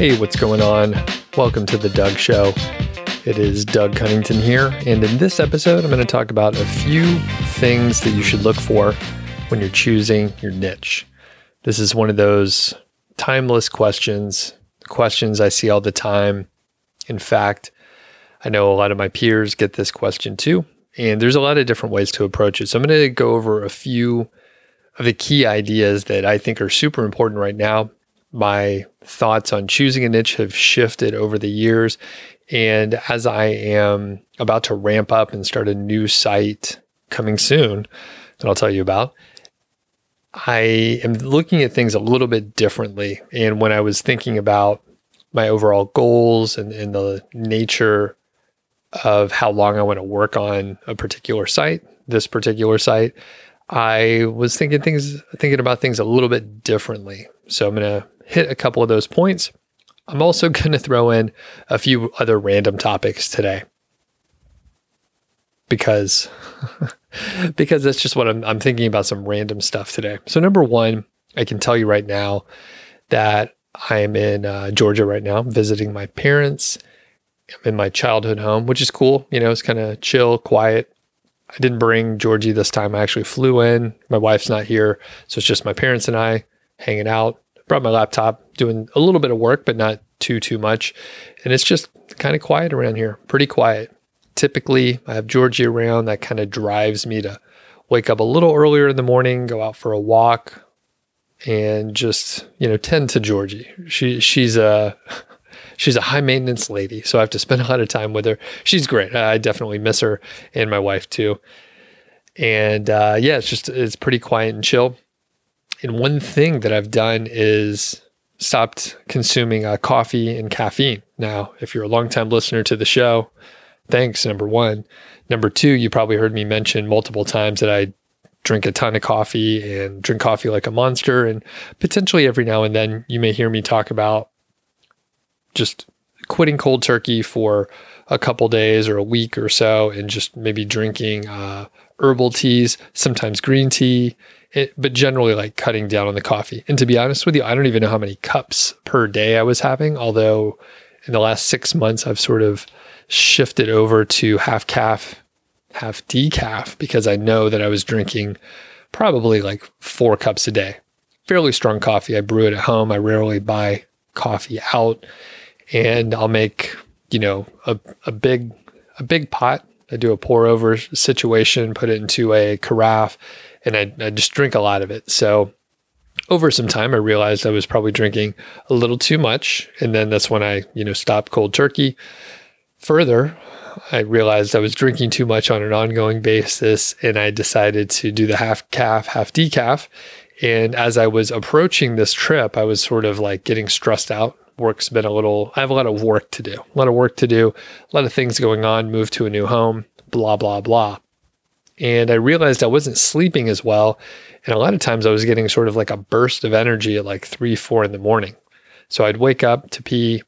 Hey, what's going on? Welcome to The Doug Show. It is Doug Cunnington here, and in this episode, I'm going to talk about a few things that you should look for when you're choosing your niche. This is one of those timeless questions I see all the time. In fact, I know a lot of my peers get this question too, and there's a lot of different ways to approach it. So I'm going to go over a few of the key ideas that I think are super important right now. My thoughts on choosing a niche have shifted over the years. And as I am about to ramp up and start a new site coming soon, that I'll tell you about, I am looking at things a little bit differently. And when I was thinking about my overall goals and the nature of how long I want to work on a particular site, I was thinking about things a little bit differently. So I'm going to hit a couple of those points. I'm also going to throw in a few other random topics today because that's just what I'm thinking about, some random stuff today. So number one, I can tell you right now that I'm in Georgia right now, visiting my parents. I'm in my childhood home, which is cool. You know, it's kind of chill, quiet. I didn't bring Georgie this time. I actually flew in. My wife's not here. So it's just my parents and I hanging out. Brought my laptop, doing a little bit of work, but not too much. And it's just kind of quiet around here, pretty quiet. Typically, I have Georgie around. That kind of drives me to wake up a little earlier in the morning, go out for a walk, and just, you know, tend to Georgie. She's a high maintenance lady, so I have to spend a lot of time with her. She's great. I definitely miss her, and my wife too. And yeah, it's pretty quiet and chill. And one thing that I've done is stopped consuming coffee and caffeine. Now, if you're a longtime listener to the show, thanks, number one. Number two, you probably heard me mention multiple times that I drink a ton of coffee and drink coffee like a monster. And potentially every now and then you may hear me talk about just quitting cold turkey for a couple days or a week or so, and just maybe drinking herbal teas, sometimes green tea, but generally like cutting down on the coffee. And to be honest with you, I don't even know how many cups per day I was having, although in the last 6 months, I've sort of shifted over to half calf, half decaf, because I know that I was drinking probably like 4 cups a day. Fairly strong coffee. I brew it at home. I rarely buy coffee out, and I'll make, you know, a big pot. I do a pour over situation, put it into a carafe, and I just drink a lot of it. So over some time, I realized I was probably drinking a little too much. And then that's when I, you know, stopped cold turkey. Further, I realized I was drinking too much on an ongoing basis, and I decided to do the half calf, half decaf. And as I was approaching this trip, I was sort of like getting stressed out. I have a lot of work to do, a lot of things going on, move to a new home, blah, blah, blah. And I realized I wasn't sleeping as well. And a lot of times I was getting sort of like a burst of energy at like 3-4 in the morning. So I'd wake up to pee,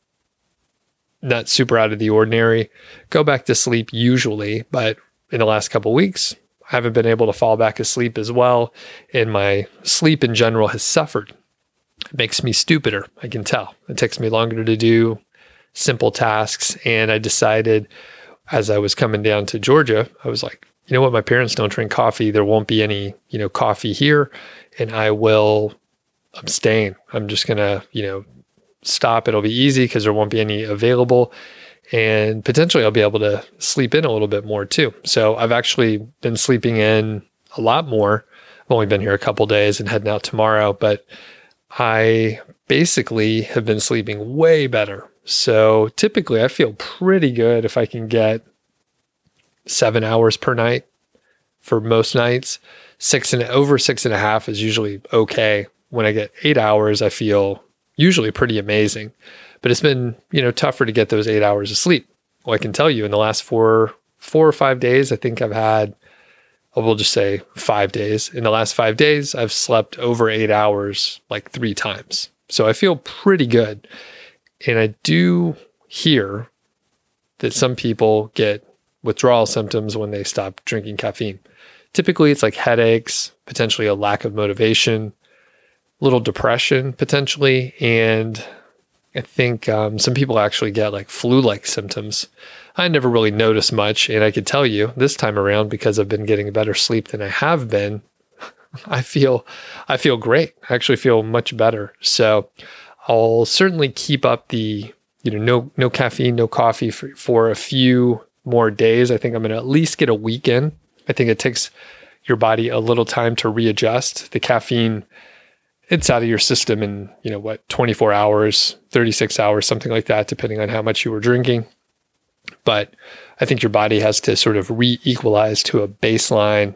not super out of the ordinary, go back to sleep usually. But in the last couple of weeks, I haven't been able to fall back asleep as well. And my sleep in general has suffered. It makes me stupider, I can tell. It takes me longer to do simple tasks. And I decided as I was coming down to Georgia, I was like, you know what? My parents don't drink coffee. There won't be any, you know, coffee here, and I will abstain. I'm just going to, you know, stop. It'll be easy because there won't be any available, and potentially I'll be able to sleep in a little bit more too. So I've actually been sleeping in a lot more. I've only been here a couple days and heading out tomorrow, but I basically have been sleeping way better. So typically I feel pretty good if I can get 7 hours per night for most nights. Six and a half is usually okay. When I get 8 hours, I feel usually pretty amazing, but it's been, you know, tougher to get those 8 hours of sleep. Well, I can tell you in the last four or five days, I think I've had, we'll just say 5 days. In the last 5 days, I've slept over 8 hours like 3 times. So I feel pretty good. And I do hear that some people get withdrawal symptoms when they stop drinking caffeine. Typically, it's like headaches, potentially a lack of motivation, little depression potentially, and I think some people actually get like flu-like symptoms. I never really noticed much. And I could tell you this time around, because I've been getting better sleep than I have been, I feel great. I actually feel much better. So I'll certainly keep up the, no caffeine, no coffee for a few more days. I think I'm going to at least get a week in. I think it takes your body a little time to readjust. The caffeine, it's out of your system in, 24 hours, 36 hours, something like that, depending on how much you were drinking. But I think your body has to sort of re-equalize to a baseline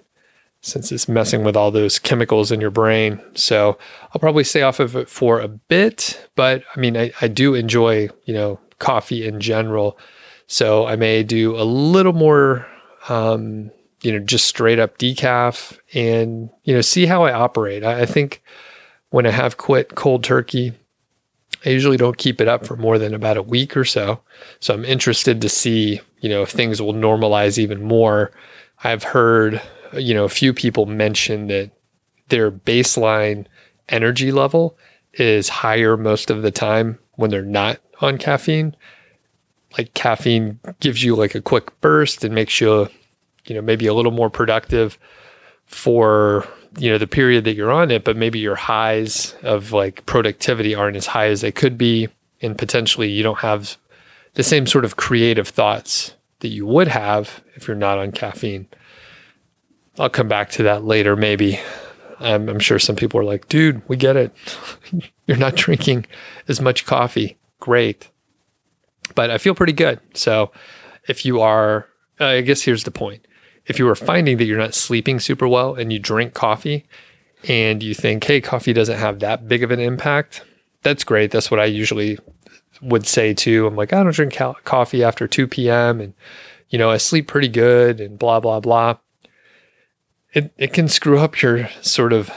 since it's messing with all those chemicals in your brain. So I'll probably stay off of it for a bit, but I do enjoy, coffee in general. So I may do a little more, just straight up decaf and, see how I operate. I think when I have quit cold turkey, I usually don't keep it up for more than about a week or so. So I'm interested to see, if things will normalize even more. I've heard, a few people mention that their baseline energy level is higher most of the time when they're not on caffeine. Like caffeine gives you like a quick burst and makes you, maybe a little more productive for, the period that you're on it, but maybe your highs of like productivity aren't as high as they could be. And potentially you don't have the same sort of creative thoughts that you would have if you're not on caffeine. I'll come back to that later. Maybe I'm sure some people are like, dude, we get it. You're not drinking as much coffee. Great. But I feel pretty good. So if you are, I guess here's the point. If you are finding that you're not sleeping super well and you drink coffee and you think, hey, coffee doesn't have that big of an impact, that's great. That's what I usually would say too. I'm like, I don't drink coffee after 2 p.m. and, I sleep pretty good and blah, blah, blah. It can screw up your sort of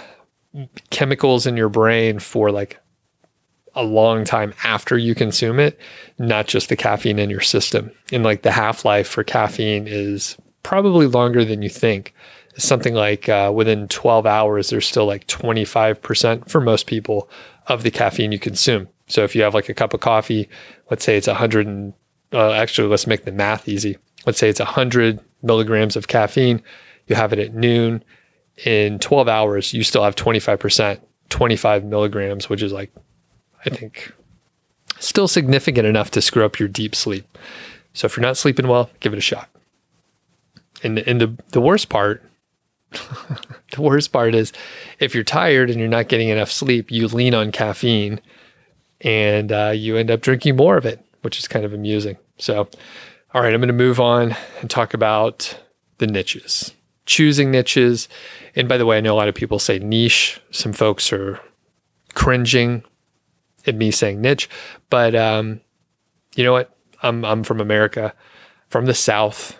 chemicals in your brain for like a long time after you consume it, not just the caffeine in your system. And like the half-life for caffeine is probably longer than you think. It's something like within 12 hours, there's still like 25% for most people of the caffeine you consume. So if you have like a cup of coffee, let's say it's 100 and actually, let's make the math easy. Let's say it's 100 milligrams of caffeine. You have it at noon. In 12 hours, you still have 25%, 25 milligrams, which is like, I think, still significant enough to screw up your deep sleep. So if you're not sleeping well, give it a shot. And the worst part, the worst part is if you're tired and you're not getting enough sleep, you lean on caffeine and you end up drinking more of it, which is kind of amusing. So, all right, I'm going to move on and talk about the niches, choosing niches. And by the way, I know a lot of people say niche. Some folks are cringing at me saying niche, but you know what? I'm from America, from the South.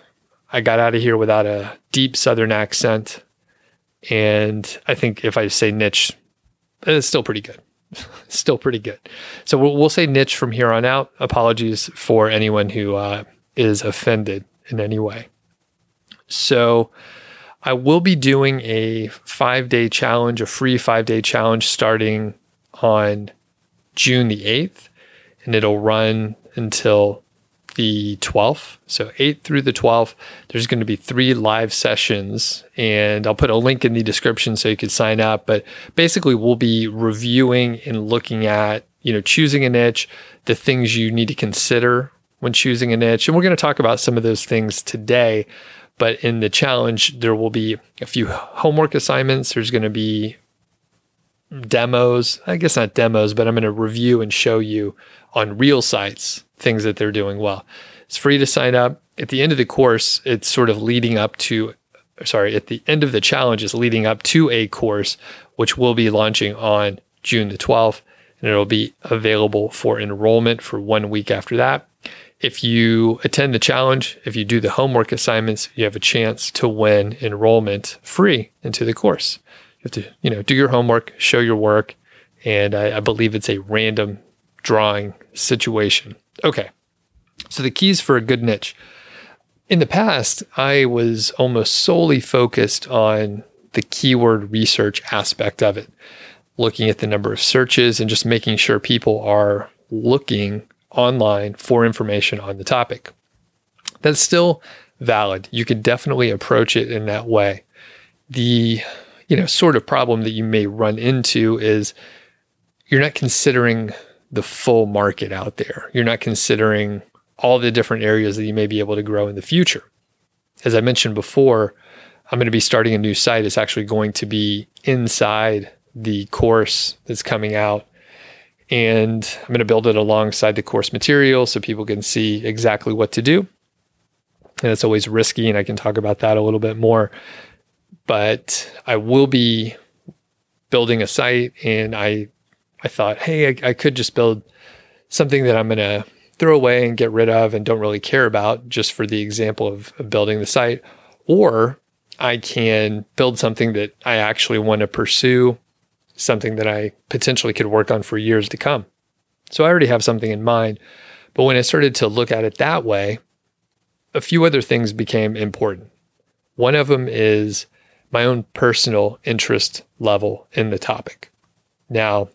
I got out of here without a deep Southern accent. And I think if I say niche, it's still pretty good. Still pretty good. So we'll say niche from here on out. Apologies for anyone who is offended in any way. So I will be doing a 5-day challenge, a free 5-day challenge starting on June the 8th. And it'll run until the 12th. So 8 through the 12th, there's going to be 3 live sessions, and I'll put a link in the description so you can sign up. But basically we'll be reviewing and looking at, choosing a niche, the things you need to consider when choosing a niche. And we're going to talk about some of those things today, but in the challenge, there will be a few homework assignments. There's going to be demos, I guess not demos, but I'm going to review and show you on real sites things that they're doing well. It's free to sign up. At the end of the course, it's sort of leading up to, at the end of the challenge is leading up to a course, which will be launching on June the 12th, and it'll be available for enrollment for 1 week after that. If you attend the challenge, if you do the homework assignments, you have a chance to win enrollment free into the course. You have to, do your homework, show your work, and I believe it's a random drawing situation. Okay, so the keys for a good niche. In the past, I was almost solely focused on the keyword research aspect of it, looking at the number of searches and just making sure people are looking online for information on the topic. That's still valid. You can definitely approach it in that way. The sort of problem that you may run into is you're not considering the full market out there. You're not considering all the different areas that you may be able to grow in the future. As I mentioned before, I'm going to be starting a new site. It's actually going to be inside the course that's coming out. And I'm going to build it alongside the course material so people can see exactly what to do. And it's always risky, and I can talk about that a little bit more. But I will be building a site, and I thought, hey, I could just build something that I'm going to throw away and get rid of and don't really care about, just for the example of building the site. Or I can build something that I actually want to pursue, something that I potentially could work on for years to come. So I already have something in mind. But when I started to look at it that way, a few other things became important. One of them is my own personal interest level in the topic. Now,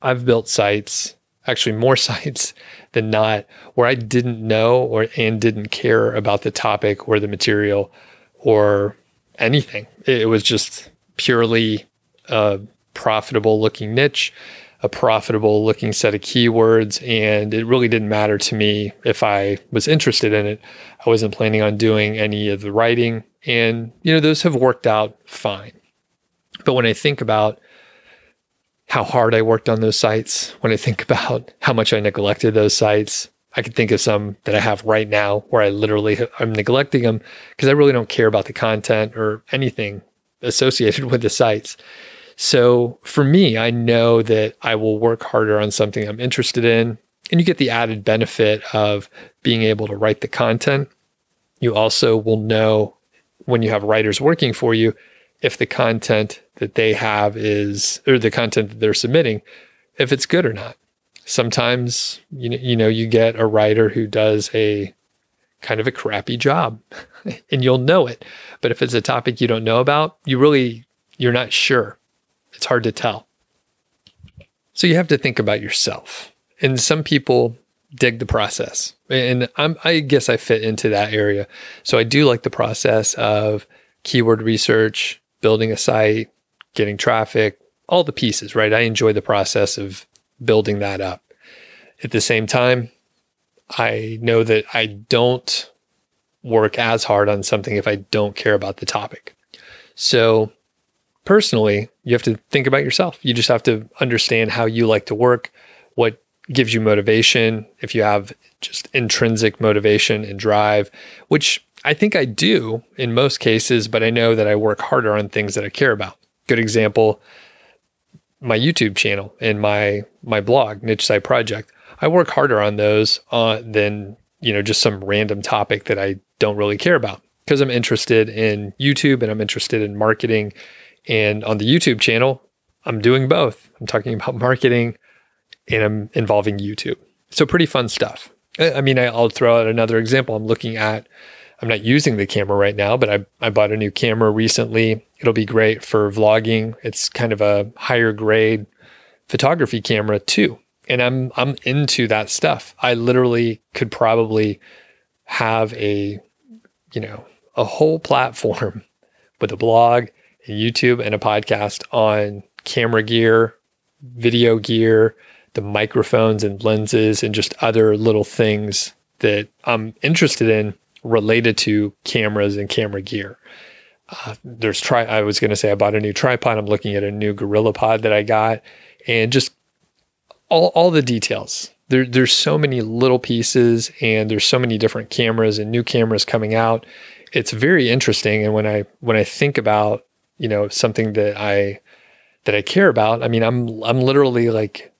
I've built sites, actually more sites than not, where I didn't know and didn't care about the topic or the material or anything. It was just purely a profitable looking niche, a profitable looking set of keywords, and it really didn't matter to me if I was interested in it. I wasn't planning on doing any of the writing, and those have worked out fine. But when I think about how hard I worked on those sites, when I think about how much I neglected those sites, I could think of some that I have right now where I literally I'm neglecting them because I really don't care about the content or anything associated with the sites. So for me, I know that I will work harder on something I'm interested in, and you get the added benefit of being able to write the content. You also will know when you have writers working for you if the content that they have is, or the content that they're submitting, if it's good or not. Sometimes, you get a writer who does a kind of a crappy job and you'll know it. But if it's a topic you don't know about, you're not sure. It's hard to tell. So you have to think about yourself. And some people dig the process. And I guess I fit into that area. So I do like the process of keyword research, building a site, getting traffic, all the pieces, right? I enjoy the process of building that up. At the same time, I know that I don't work as hard on something if I don't care about the topic. So personally, you have to think about yourself. You just have to understand how you like to work, what gives you motivation, if you have just intrinsic motivation and drive, which I think I do in most cases, but I know that I work harder on things that I care about. Good example, my YouTube channel and my blog, Niche Site Project. I work harder on those than just some random topic that I don't really care about, because I'm interested in YouTube and I'm interested in marketing. And on the YouTube channel, I'm doing both. I'm talking about marketing and I'm involving YouTube. So pretty fun stuff. I'll throw out another example. I'm not using the camera right now, but I bought a new camera recently. It'll be great for vlogging. It's kind of a higher grade photography camera too. And I'm into that stuff. I literally could probably have a whole platform with a blog, a YouTube, and a podcast on camera gear, video gear, the microphones and lenses, and just other little things that I'm interested in related to cameras and camera gear. I bought a new tripod. I'm looking at a new GorillaPod that I got, and just all the details. There's so many little pieces, and there's so many different cameras and new cameras coming out. It's very interesting. And when I think about, something that I care about, I'm literally like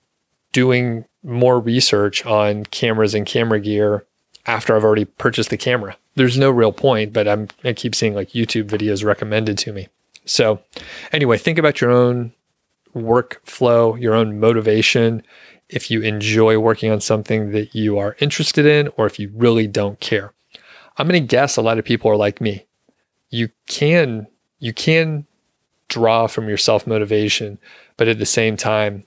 doing more research on cameras and camera gear after I've already purchased the camera. There's no real point, but I keep seeing like YouTube videos recommended to me. So anyway, think about your own workflow, your own motivation, if you enjoy working on something that you are interested in, or if you really don't care. I'm going to guess a lot of people are like me. You can draw from your self-motivation, but at the same time,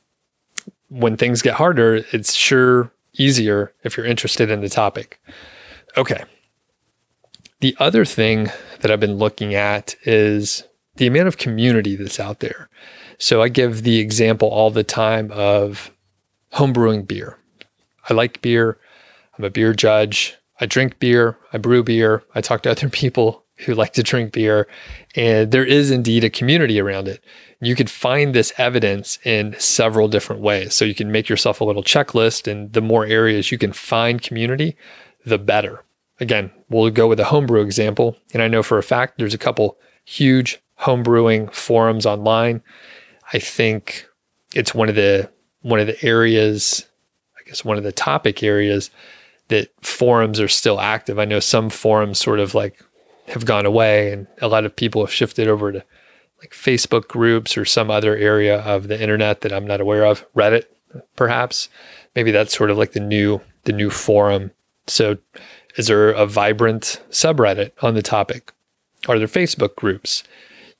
when things get harder, it's sure easier if you're interested in the topic. Okay. The other thing that I've been looking at is the amount of community that's out there. So I give the example all the time of homebrewing beer. I like beer. I'm a beer judge. I drink beer. I brew beer. I talk to other people who like to drink beer. And there is indeed a community around it. You could find this evidence in several different ways. So you can make yourself a little checklist, and the more areas you can find community, the better. Again, we'll go with a homebrew example. And I know for a fact, there's a couple huge homebrewing forums online. I think it's one of the areas, I guess one of the topic areas that forums are still active. I know some forums sort of like have gone away, and a lot of people have shifted over to like Facebook groups or some other area of the internet that I'm not aware of. Reddit, perhaps. Maybe that's sort of like the new forum. So is there a vibrant subreddit on the topic? Are there Facebook groups?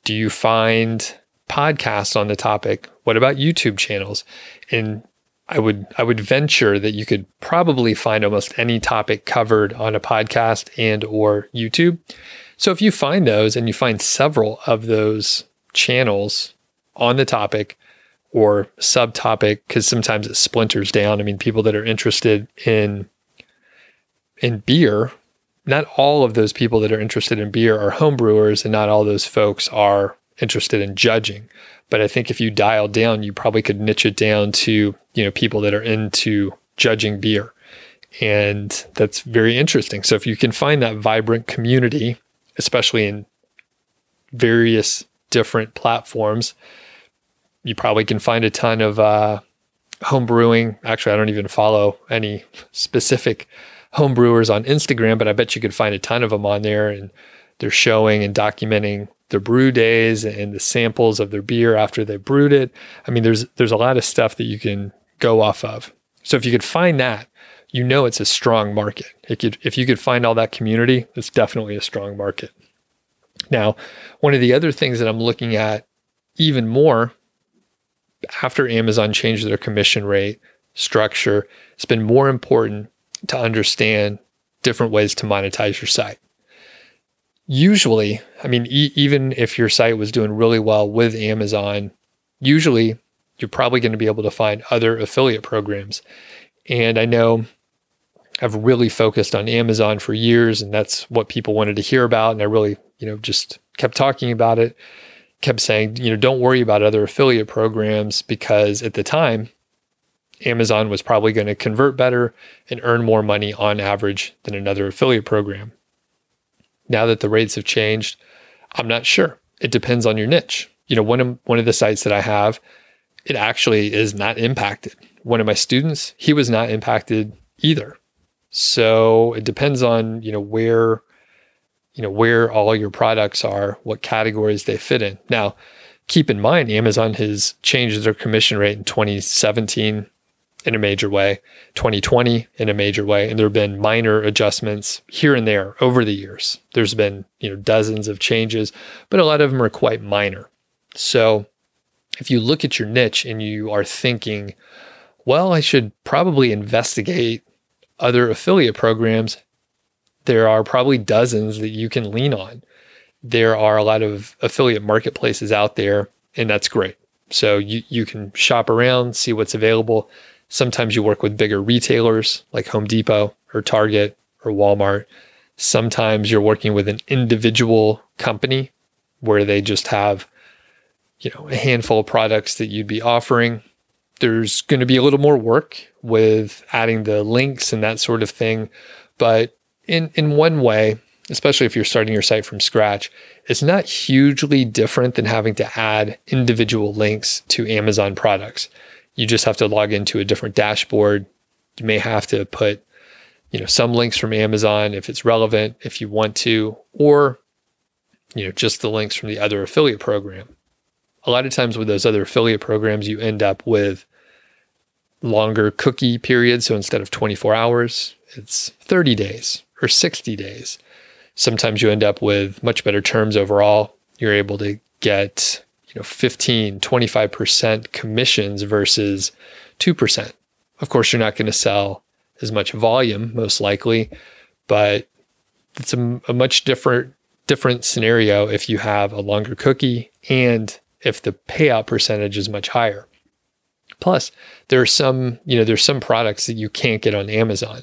Do you find podcasts on the topic? What about YouTube channels? And I would venture that you could probably find almost any topic covered on a podcast and or YouTube. So if you find those, and you find several of those channels on the topic or subtopic, because sometimes it splinters down. I mean, people that are interested in beer, not all of those people that are interested in beer are homebrewers, and not all those folks are interested in judging. But I think if you dial down, you probably could niche it down to, you know, people that are into judging beer. And that's very interesting. So if you can find that vibrant community, especially in various different platforms, you probably can find a ton of homebrewing. Actually, I don't even follow any specific homebrewers on Instagram, but I bet you could find a ton of them on there. And they're showing and documenting their brew days and the samples of their beer after they brewed it. I mean, there's a lot of stuff that you can go off of. So if you could find that, you know it's a strong market. If you could find all that community, it's definitely a strong market. Now, one of the other things that I'm looking at even more after Amazon changed their commission rate structure, it's been more important to understand different ways to monetize your site. Usually, I mean, even if your site was doing really well with Amazon, usually you're probably going to be able to find other affiliate programs. And I know I've really focused on Amazon for years, and that's what people wanted to hear about. And I really, you know, just kept talking about it, kept saying, you know, don't worry about other affiliate programs, because at the time, Amazon was probably going to convert better and earn more money on average than another affiliate program. Now that the rates have changed, I'm not sure. It depends on your niche. You know, one of the sites that I have, it actually is not impacted. One of my students, he was not impacted either. So it depends on, where all your products are, what categories they fit in. Now, keep in mind, Amazon has changed their commission rate in 2017 in a major way, 2020 in a major way. And there have been minor adjustments here and there over the years. There's been, dozens of changes, but a lot of them are quite minor. So if you look at your niche and you are thinking, well, I should probably investigate other affiliate programs, there are probably dozens that you can lean on. There are a lot of affiliate marketplaces out there, and that's great. So you can shop around, see what's available. Sometimes you work with bigger retailers like Home Depot or Target or Walmart. Sometimes you're working with an individual company where they just have, a handful of products that you'd be offering. There's going to be a little more work with adding the links and that sort of thing. But in one way, especially if you're starting your site from scratch, it's not hugely different than having to add individual links to Amazon products. You just have to log into a different dashboard. You may have to put, some links from Amazon if it's relevant, if you want to, or, just the links from the other affiliate program. A lot of times with those other affiliate programs, you end up with longer cookie periods. So instead of 24 hours, it's 30 days or 60 days. Sometimes you end up with much better terms overall. You're able to get 15, 25% commissions versus 2%. Of course, you're not going to sell as much volume, most likely, but it's a much different scenario if you have a longer cookie and if the payout percentage is much higher. Plus, there are some, there's some products that you can't get on Amazon.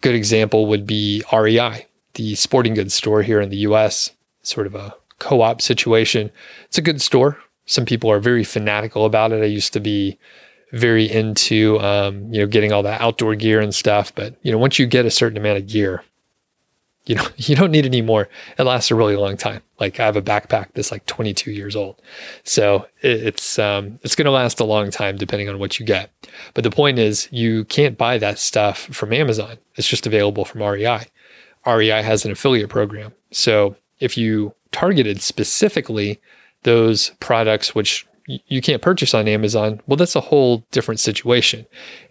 Good example would be REI, the sporting goods store here in the US, sort of a co-op situation. It's a good store. Some people are very fanatical about it. I used to be very into, getting all that outdoor gear and stuff. But, once you get a certain amount of gear, you don't need any more. It lasts a really long time. Like I have a backpack that's like 22 years old. So it's going to last a long time depending on what you get. But the point is you can't buy that stuff from Amazon. It's just available from REI. REI has an affiliate program. So if you targeted specifically those products which you can't purchase on Amazon, well, that's a whole different situation.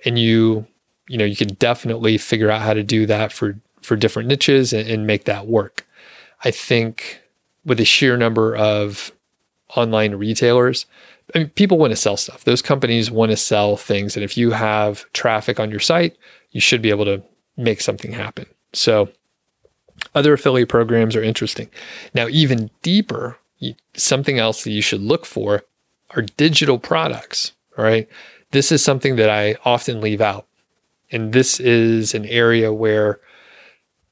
And you can definitely figure out how to do that for different niches and make that work. I think with the sheer number of online retailers, people want to sell stuff. Those companies want to sell things. And if you have traffic on your site, you should be able to make something happen. So other affiliate programs are interesting. Now, even deeper, something else that you should look for are digital products, all right? This is something that I often leave out. And this is an area where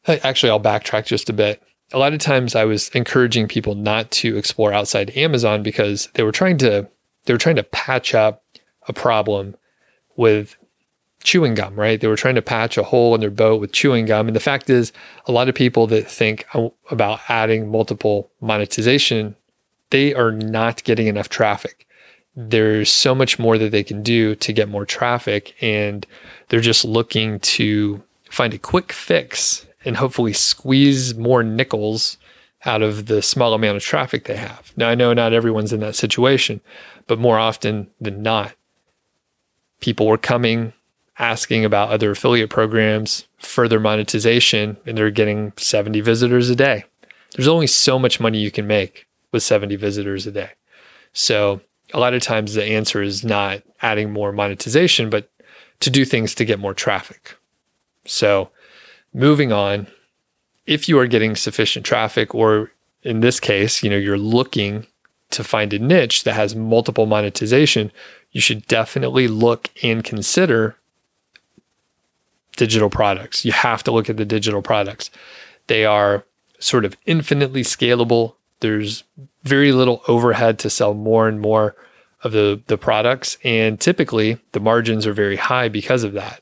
I'll backtrack just a bit. A lot of times I was encouraging people not to explore outside Amazon because they were trying to patch up a problem with chewing gum, right? They were trying to patch a hole in their boat with chewing gum. And the fact is, a lot of people that think about adding multiple monetization, they are not getting enough traffic. There's so much more that they can do to get more traffic, and they're just looking to find a quick fix and hopefully squeeze more nickels out of the small amount of traffic they have. Now, I know not everyone's in that situation, but more often than not, people were coming, asking about other affiliate programs, further monetization, and they're getting 70 visitors a day. There's only so much money you can make with 70 visitors a day. So a lot of times the answer is not adding more monetization, but to do things to get more traffic. So moving on, if you are getting sufficient traffic, or in this case, you're looking to find a niche that has multiple monetization, you should definitely look and consider digital products. You have to look at the digital products. They are sort of infinitely scalable. There's very little overhead to sell more and more of the products. And typically the margins are very high because of that.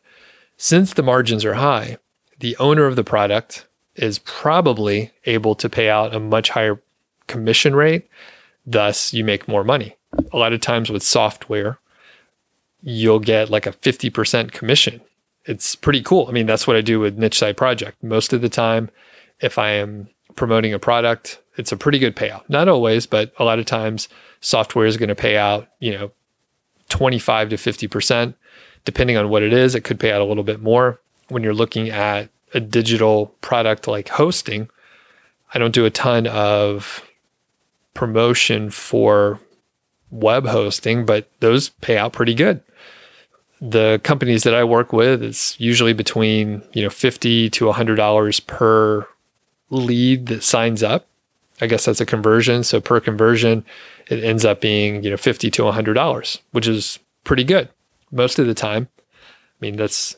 Since the margins are high, the owner of the product is probably able to pay out a much higher commission rate. Thus, you make more money. A lot of times with software, you'll get like a 50% commission. It's pretty cool. I mean, that's what I do with Niche Site Project. Most of the time, if I am promoting a product, it's a pretty good payout. Not always, but a lot of times software is going to pay out, 25 to 50%, depending on what it is. It could pay out a little bit more. When you're looking at a digital product like hosting, I don't do a ton of promotion for web hosting, but those pay out pretty good. The companies that I work with, it's usually between, $50 to $100 per lead that signs up. I guess that's a conversion. So per conversion, it ends up being, $50 to $100, which is pretty good most of the time. I mean, that's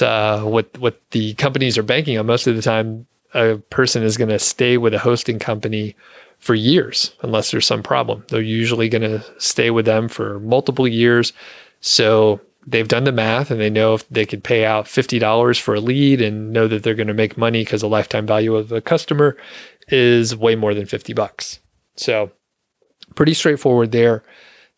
what the companies are banking on. Most of the time, a person is going to stay with a hosting company for years, unless there's some problem. They're usually going to stay with them for multiple years. So they've done the math and they know if they could pay out $50 for a lead and know that they're going to make money because the lifetime value of a customer is way more than $50. So pretty straightforward there.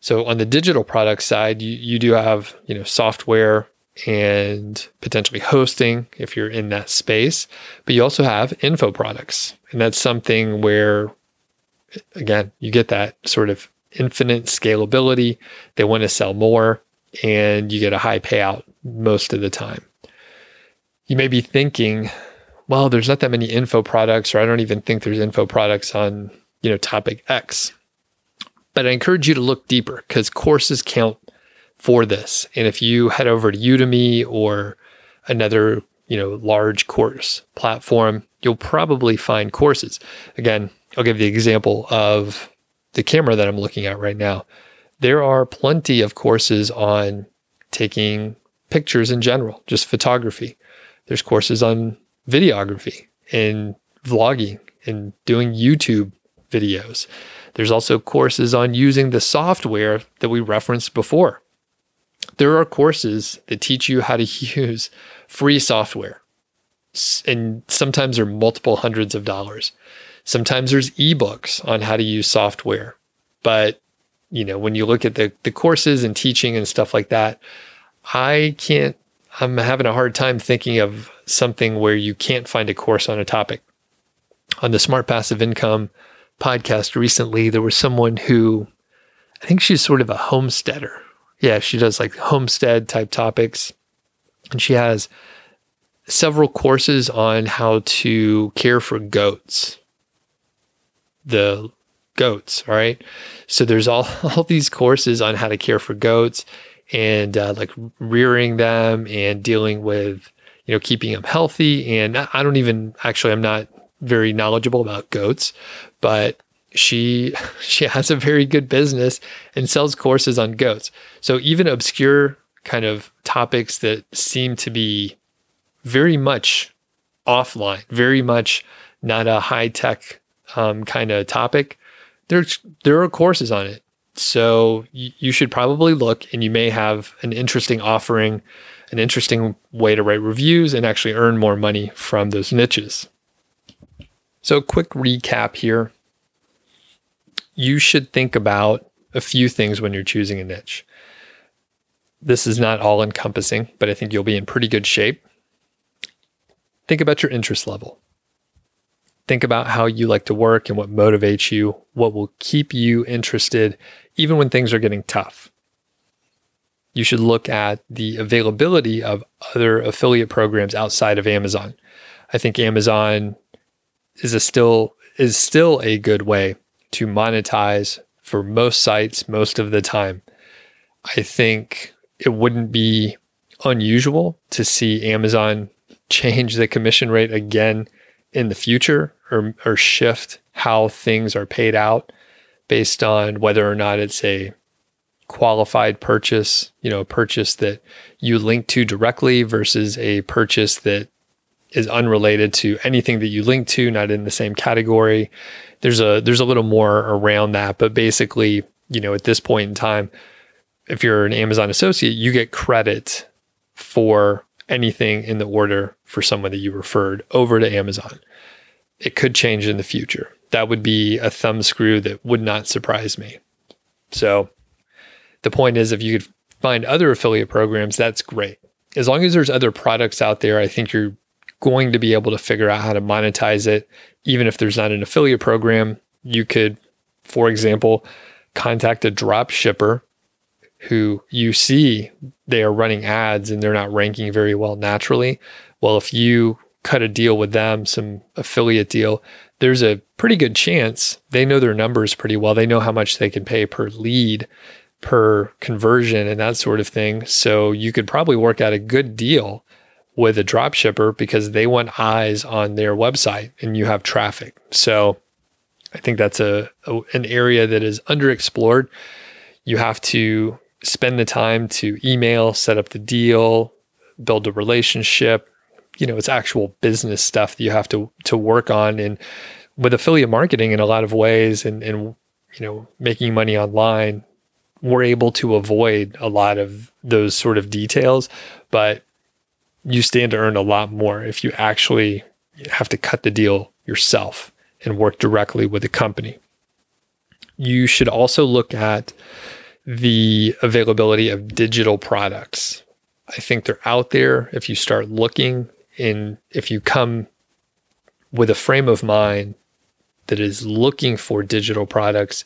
So on the digital product side, you do have, software and potentially hosting if you're in that space, but you also have info products. And that's something where, again, you get that sort of infinite scalability. They want to sell more and you get a high payout most of the time. You may be thinking, well, there's not that many info products, or I don't even think there's info products on, topic X. But I encourage you to look deeper because courses count for this. And if you head over to Udemy or another, large course platform, you'll probably find courses. Again, I'll give the example of the camera that I'm looking at right now. There are plenty of courses on taking pictures in general, just photography. There's courses on videography and vlogging and doing YouTube videos. There's also courses on using the software that we referenced before. There are courses that teach you how to use free software. And sometimes there are multiple hundreds of dollars. Sometimes there's ebooks on how to use software. But, when you look at the courses and teaching and stuff like that, I'm having a hard time thinking of something where you can't find a course on a topic. On the Smart Passive Income podcast recently, there was someone who, I think she's sort of a homesteader. Yeah, she does like homestead type topics. And she has several courses on how to care for goats. The goats, all right? So there's all these courses on how to care for goats and like rearing them and dealing with, keeping them healthy. And I'm not very knowledgeable about goats, but she has a very good business and sells courses on goats. So even obscure kind of topics that seem to be very much offline, very much not a high-tech kind of topic, there are courses on it. So you should probably look, and you may have an interesting offering, an interesting way to write reviews and actually earn more money from those niches. So quick recap here. You should think about a few things when you're choosing a niche. This is not all encompassing, but I think you'll be in pretty good shape. Think about your interest level. Think about how you like to work and what motivates you, what will keep you interested, even when things are getting tough. You should look at the availability of other affiliate programs outside of Amazon. I think Amazon is still a good way to monetize for most sites most of the time. I think it wouldn't be unusual to see Amazon change the commission rate again in the future or shift how things are paid out based on whether or not it's a qualified purchase, a purchase that you link to directly versus a purchase that is unrelated to anything that you link to, not in the same category. There's a little more around that, but basically, at this point in time, if you're an Amazon associate, you get credit for anything in the order for someone that you referred over to Amazon. It could change in the future. That would be a thumb screw that would not surprise me. So the point is, if you could find other affiliate programs, that's great. As long as there's other products out there, I think you're going to be able to figure out how to monetize it. Even if there's not an affiliate program, you could, for example, contact a drop shipper who you see they are running ads and they're not ranking very well naturally. Well, if you cut a deal with them, some affiliate deal, there's a pretty good chance they know their numbers pretty well. They know how much they can pay per lead, per conversion, and that sort of thing. So you could probably work out a good deal with a drop shipper because they want eyes on their website and you have traffic. So I think that's an area that is underexplored. You have to spend the time to email, set up the deal, build a relationship. It's actual business stuff that you have to work on. And with affiliate marketing in a lot of ways and making money online, we're able to avoid a lot of those sort of details, but you stand to earn a lot more if you actually have to cut the deal yourself and work directly with the company. You should also look at the availability of digital products. I think they're out there. If you start looking and if you come with a frame of mind that is looking for digital products,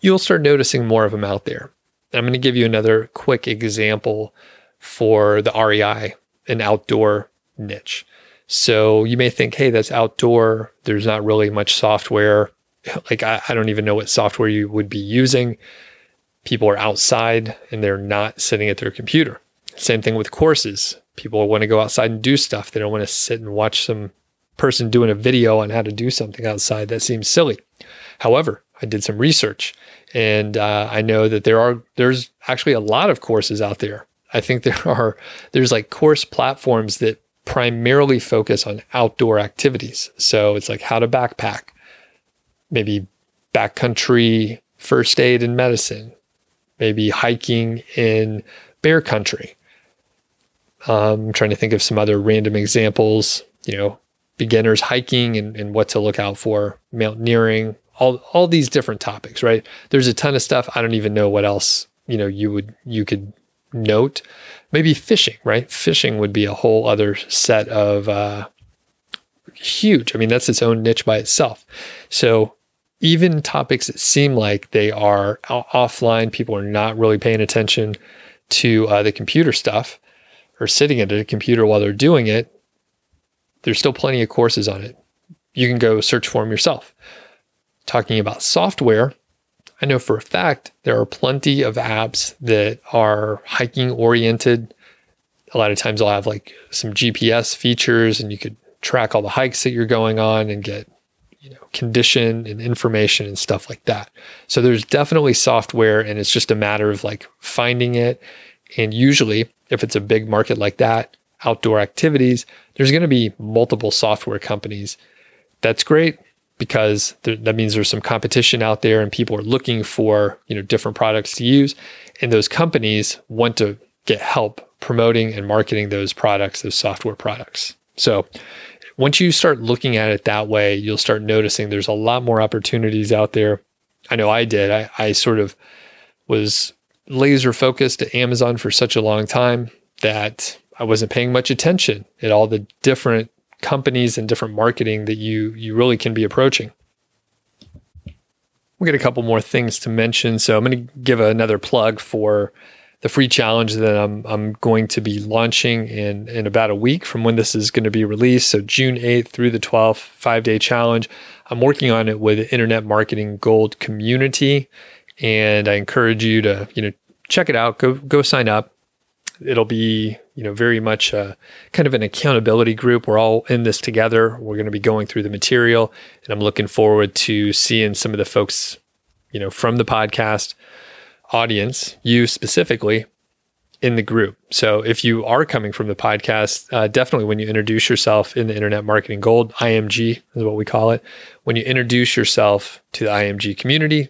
you'll start noticing more of them out there. And I'm going to give you another quick example for the REI, an outdoor niche. So you may think, hey, that's outdoor. There's not really much software. like, I don't even know what software you would be using. People are outside and they're not sitting at their computer. Same thing with courses. People want to go outside and do stuff. They don't want to sit and watch some person doing a video on how to do something outside. That seems silly. However, I did some research and I know that there's actually a lot of courses out there. I think there's like course platforms that primarily focus on outdoor activities. So it's like how to backpack, maybe backcountry first aid and medicine, maybe hiking in bear country. I'm trying to think of some other random examples, you know, beginners hiking and what to look out for, mountaineering, all these different topics, right? There's a ton of stuff. I don't even know what else, you know, you could note. Maybe fishing, right? Fishing would be a whole other set of huge. I mean, that's its own niche by itself. So even topics that seem like they are offline, people are not really paying attention to the computer stuff or sitting at a computer while they're doing it, there's still plenty of courses on it. You can go search for them yourself. Talking about software, I know for a fact there are plenty of apps that are hiking oriented. A lot of times they'll have like some GPS features and you could track all the hikes that you're going on and get, you know, condition and information and stuff like that. So there's definitely software and it's just a matter of like finding it. And usually if it's a big market like that, outdoor activities, there's going to be multiple software companies. That's great, because that means there's some competition out there and people are looking for, you know, different products to use. And those companies want to get help promoting and marketing those products, those software products. So once you start looking at it that way, you'll start noticing there's a lot more opportunities out there. I know I did. I sort of was laser focused at Amazon for such a long time that I wasn't paying much attention at all the different companies and different marketing that you really can be approaching. We'll get a couple more things to mention. So I'm going to give another plug for the free challenge that I'm going to be launching in about a week from when this is going to be released. So June 8th through the 12th, 5-day challenge. I'm working on it with the Internet Marketing Gold community. And I encourage you to, you know, check it out, go sign up. It'll be, you know, very much kind of an accountability group. We're all in this together. We're going to be going through the material, and I'm looking forward to seeing some of the folks, you know, from the podcast audience, you specifically, in the group. So if you are coming from the podcast, definitely when you introduce yourself in the Internet Marketing Gold, IMG is what we call it. When you introduce yourself to the IMG community,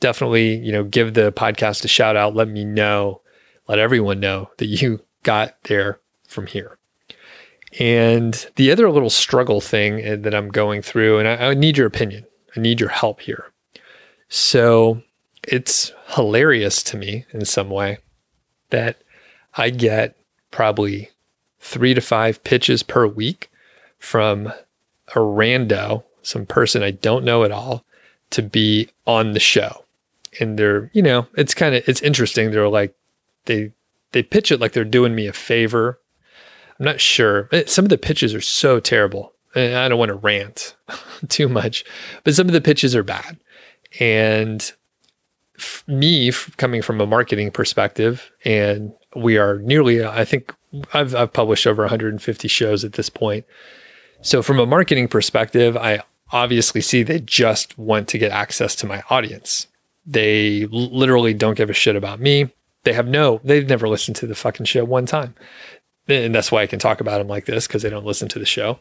definitely, you know, give the podcast a shout out. Let me know. Let everyone know that you got there from here. And the other little struggle thing that I'm going through, and I need your opinion. I need your help here. So it's hilarious to me in some way that I get probably 3 to 5 pitches per week from a rando, some person I don't know at all, to be on the show. And they're, you know, it's interesting. They're like, They pitch it like they're doing me a favor. I'm not sure. Some of the pitches are so terrible. And I don't want to rant too much, but some of the pitches are bad. And coming from a marketing perspective, and we are nearly, I think I've published over 150 shows at this point. So from a marketing perspective, I obviously see they just want to get access to my audience. They literally don't give a shit about me. They've never listened to the fucking show one time. And that's why I can talk about them like this, because they don't listen to the show.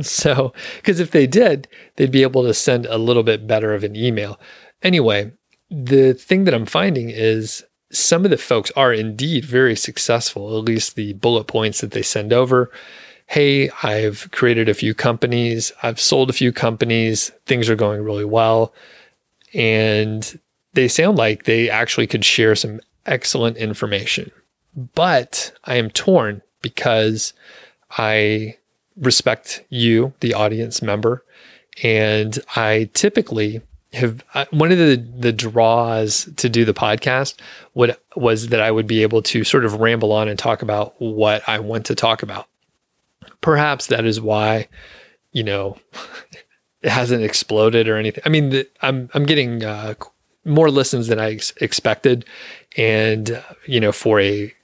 So, because if they did, they'd be able to send a little bit better of an email. Anyway, the thing that I'm finding is some of the folks are indeed very successful, at least the bullet points that they send over. Hey, I've created a few companies. I've sold a few companies. Things are going really well. And they sound like they actually could share some excellent information, but I am torn because I respect you, the audience member, and I typically have one of the draws to do the podcast was that I would be able to sort of ramble on and talk about what I want to talk about. Perhaps that is why, you know, it hasn't exploded or anything. I mean, I'm getting more listens than I expected, and for a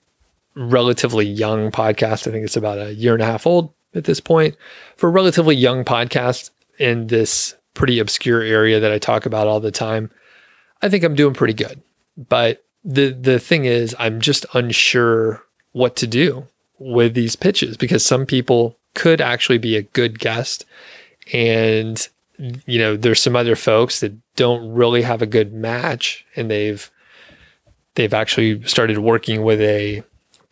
relatively young podcast, I think it's about 1.5 years old at this point. For a relatively young podcast in this pretty obscure area that I talk about all the time, I think I'm doing pretty good. But the thing is, I'm just unsure what to do with these pitches, because some people could actually be a good guest, and there's some other folks that don't really have a good match, and they've actually started working with a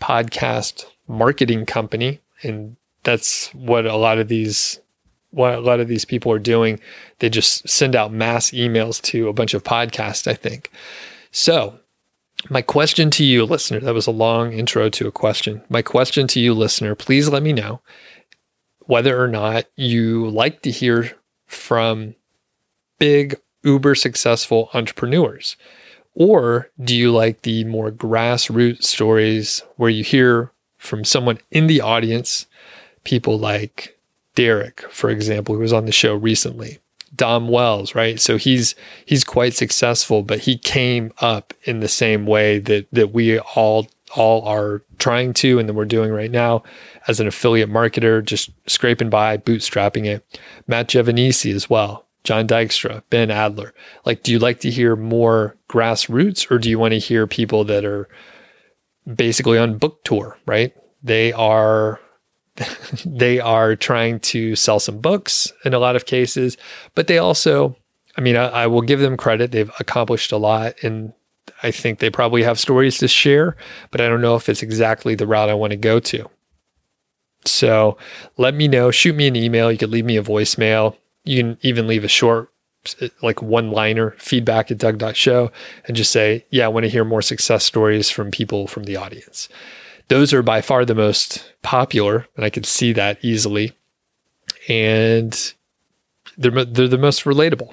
podcast marketing company, and that's what a lot of these people are doing. They just send out mass emails to a bunch of podcasts, I think. So my question to you, listener — that was a long intro to a question. My question to you, listener, please let me know whether or not you like to hear from big, uber successful entrepreneurs, or do you like the more grassroots stories where you hear from someone in the audience, people like Derek, for example, who was on the show recently, Dom Wells, right? So he's quite successful, but he came up in the same way that we all are trying to, and that we're doing right now as an affiliate marketer, just scraping by, bootstrapping it. Matt Giovannisi as well, John Dykstra, Ben Adler. Like, do you like to hear more grassroots, or do you want to hear people that are basically on book tour, right? They are trying to sell some books in a lot of cases, but they also, I will give them credit. They've accomplished a lot, and I think they probably have stories to share, but I don't know if it's exactly the route I want to go to. So let me know. Shoot me an email. You could leave me a voicemail. You can even leave a short, like, one-liner, feedback@doug.show, and just say, yeah, I want to hear more success stories from people from the audience. Those are by far the most popular, and I can see that easily. And they're the most relatable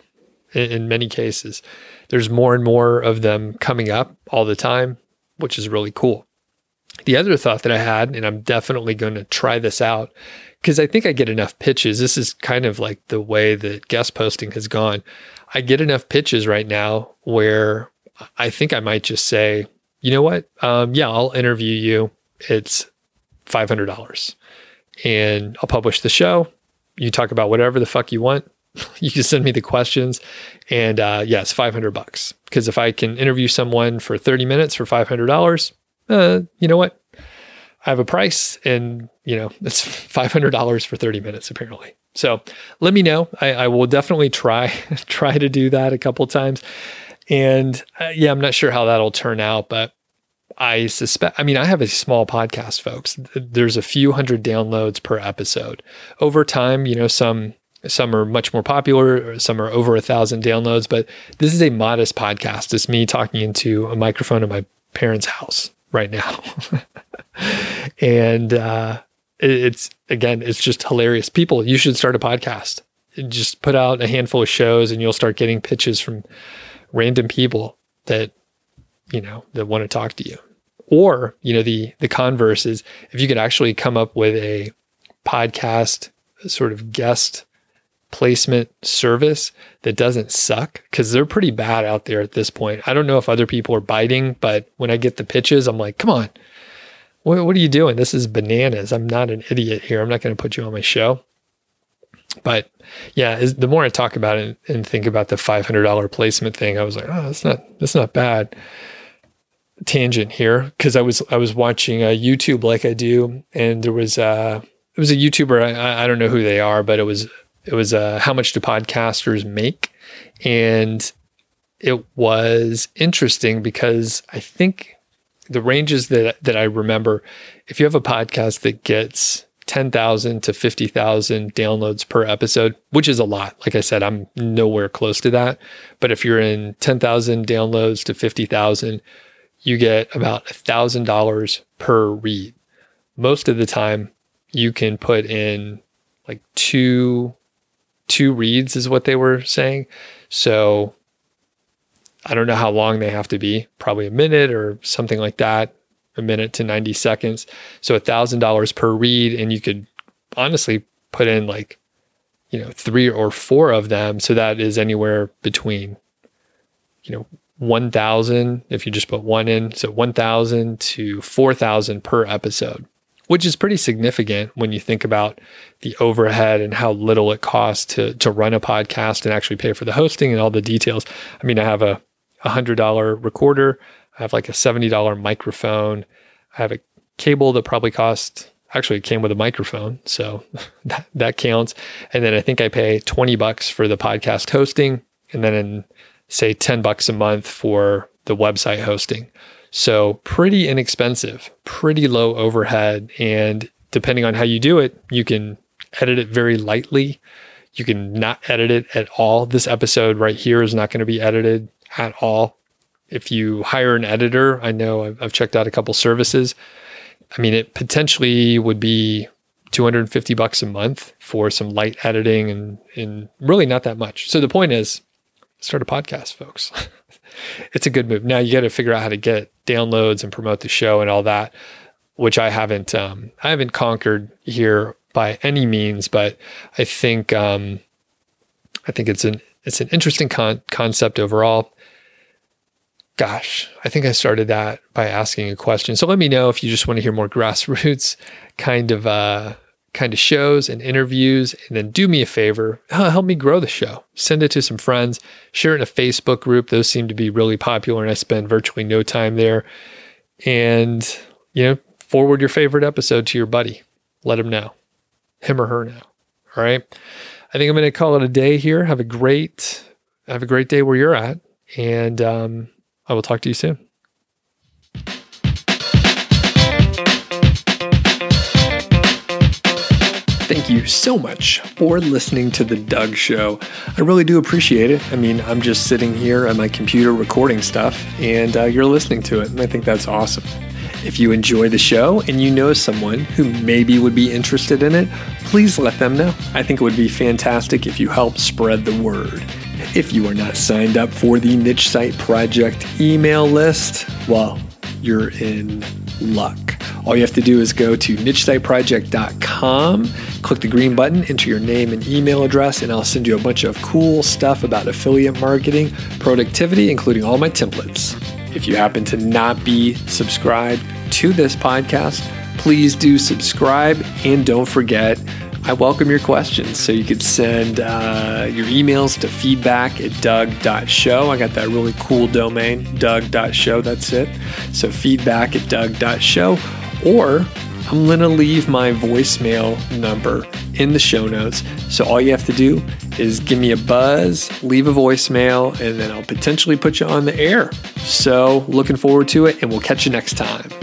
in many cases. There's more and more of them coming up all the time, which is really cool. The other thought that I had, and I'm definitely going to try this out because I think I get enough pitches. This is kind of like the way that guest posting has gone. I get enough pitches right now where I think I might just say, you know what? Yeah, I'll interview you. It's $500, and I'll publish the show. You talk about whatever the fuck you want. You can send me the questions, and it's $500. Because if I can interview someone for 30 minutes for $500, you know what? I have a price, and it's $500 for 30 minutes apparently. So let me know. I will definitely try to do that a couple times. And I'm not sure how that'll turn out, but I suspect, I have a small podcast, folks. There's a few hundred downloads per episode. Over time, some are much more popular, some are over 1,000 downloads, but this is a modest podcast. It's me talking into a microphone in my parents' house right now. And it's just hilarious. People, you should start a podcast. Just put out a handful of shows, and you'll start getting pitches from random people that want to talk to you. Or, the converse is, if you could actually come up with a podcast sort of guest placement service that doesn't suck, because they're pretty bad out there at this point. I don't know if other people are biting, but when I get the pitches, I'm like, come on, what are you doing? This is bananas. I'm not an idiot here. I'm not going to put you on my show. But the more I talk about it and think about the $500 placement thing, I was like, oh, that's not bad. Tangent here, because I was watching YouTube like I do, and there was it was a YouTuber. I don't know who they are, but it was how much do podcasters make, and it was interesting because I think the ranges that I remember, if you have a podcast that gets 10,000 to 50,000 downloads per episode, which is a lot. Like I said, I'm nowhere close to that. But if you're in 10,000 downloads to 50,000, you get about $1,000 per read. Most of the time, you can put in like two reads is what they were saying. So I don't know how long they have to be, probably a minute or something like that. A minute to 90 seconds. So $1,000 per read. And you could honestly put in like, three or four of them. So that is anywhere between, 1,000 if you just put one in. So 1,000 to 4,000 per episode, which is pretty significant when you think about the overhead and how little it costs to run a podcast and actually pay for the hosting and all the details. I mean, I have a $100 recorder. I have like a $70 microphone. I have a cable that probably costs, actually it came with a microphone, so that counts. And then I think I pay $20 for the podcast hosting, and then say $10 a month for the website hosting. So pretty inexpensive, pretty low overhead. And depending on how you do it, you can edit it very lightly. You can not edit it at all. This episode right here is not going to be edited at all. If you hire an editor, I know I've checked out a couple services. I mean, it potentially would be $250 a month for some light editing and really not that much. So the point is, start a podcast, folks. It's a good move. Now you got to figure out how to get downloads and promote the show and all that, which I haven't conquered here by any means, but I think it's an interesting concept overall. Gosh, I think I started that by asking a question. So let me know if you just want to hear more grassroots kind of shows and interviews, and then do me a favor, help me grow the show. Send it to some friends, share it in a Facebook group. Those seem to be really popular, and I spend virtually no time there. And forward your favorite episode to your buddy. Let him know, him or her know. All right, I think I'm going to call it a day here. Have a great day where you're at, and I will talk to you soon. Thank you so much for listening to The Doug Show. I really do appreciate it. I mean, I'm just sitting here at my computer recording stuff, and you're listening to it, and I think that's awesome. If you enjoy the show and you know someone who maybe would be interested in it, please let them know. I think it would be fantastic if you help spread the word. If you are not signed up for the Niche Site Project email list, well, you're in luck. All you have to do is go to nichesiteproject.com, click the green button, enter your name and email address, and I'll send you a bunch of cool stuff about affiliate marketing, productivity, including all my templates. If you happen to not be subscribed to this podcast, please do subscribe, and don't forget, I welcome your questions. So you could send your emails to feedback@doug.show. I got that really cool domain, doug.show, that's it. So feedback@doug.show. Or I'm going to leave my voicemail number in the show notes. So all you have to do is give me a buzz, leave a voicemail, and then I'll potentially put you on the air. So looking forward to it, and we'll catch you next time.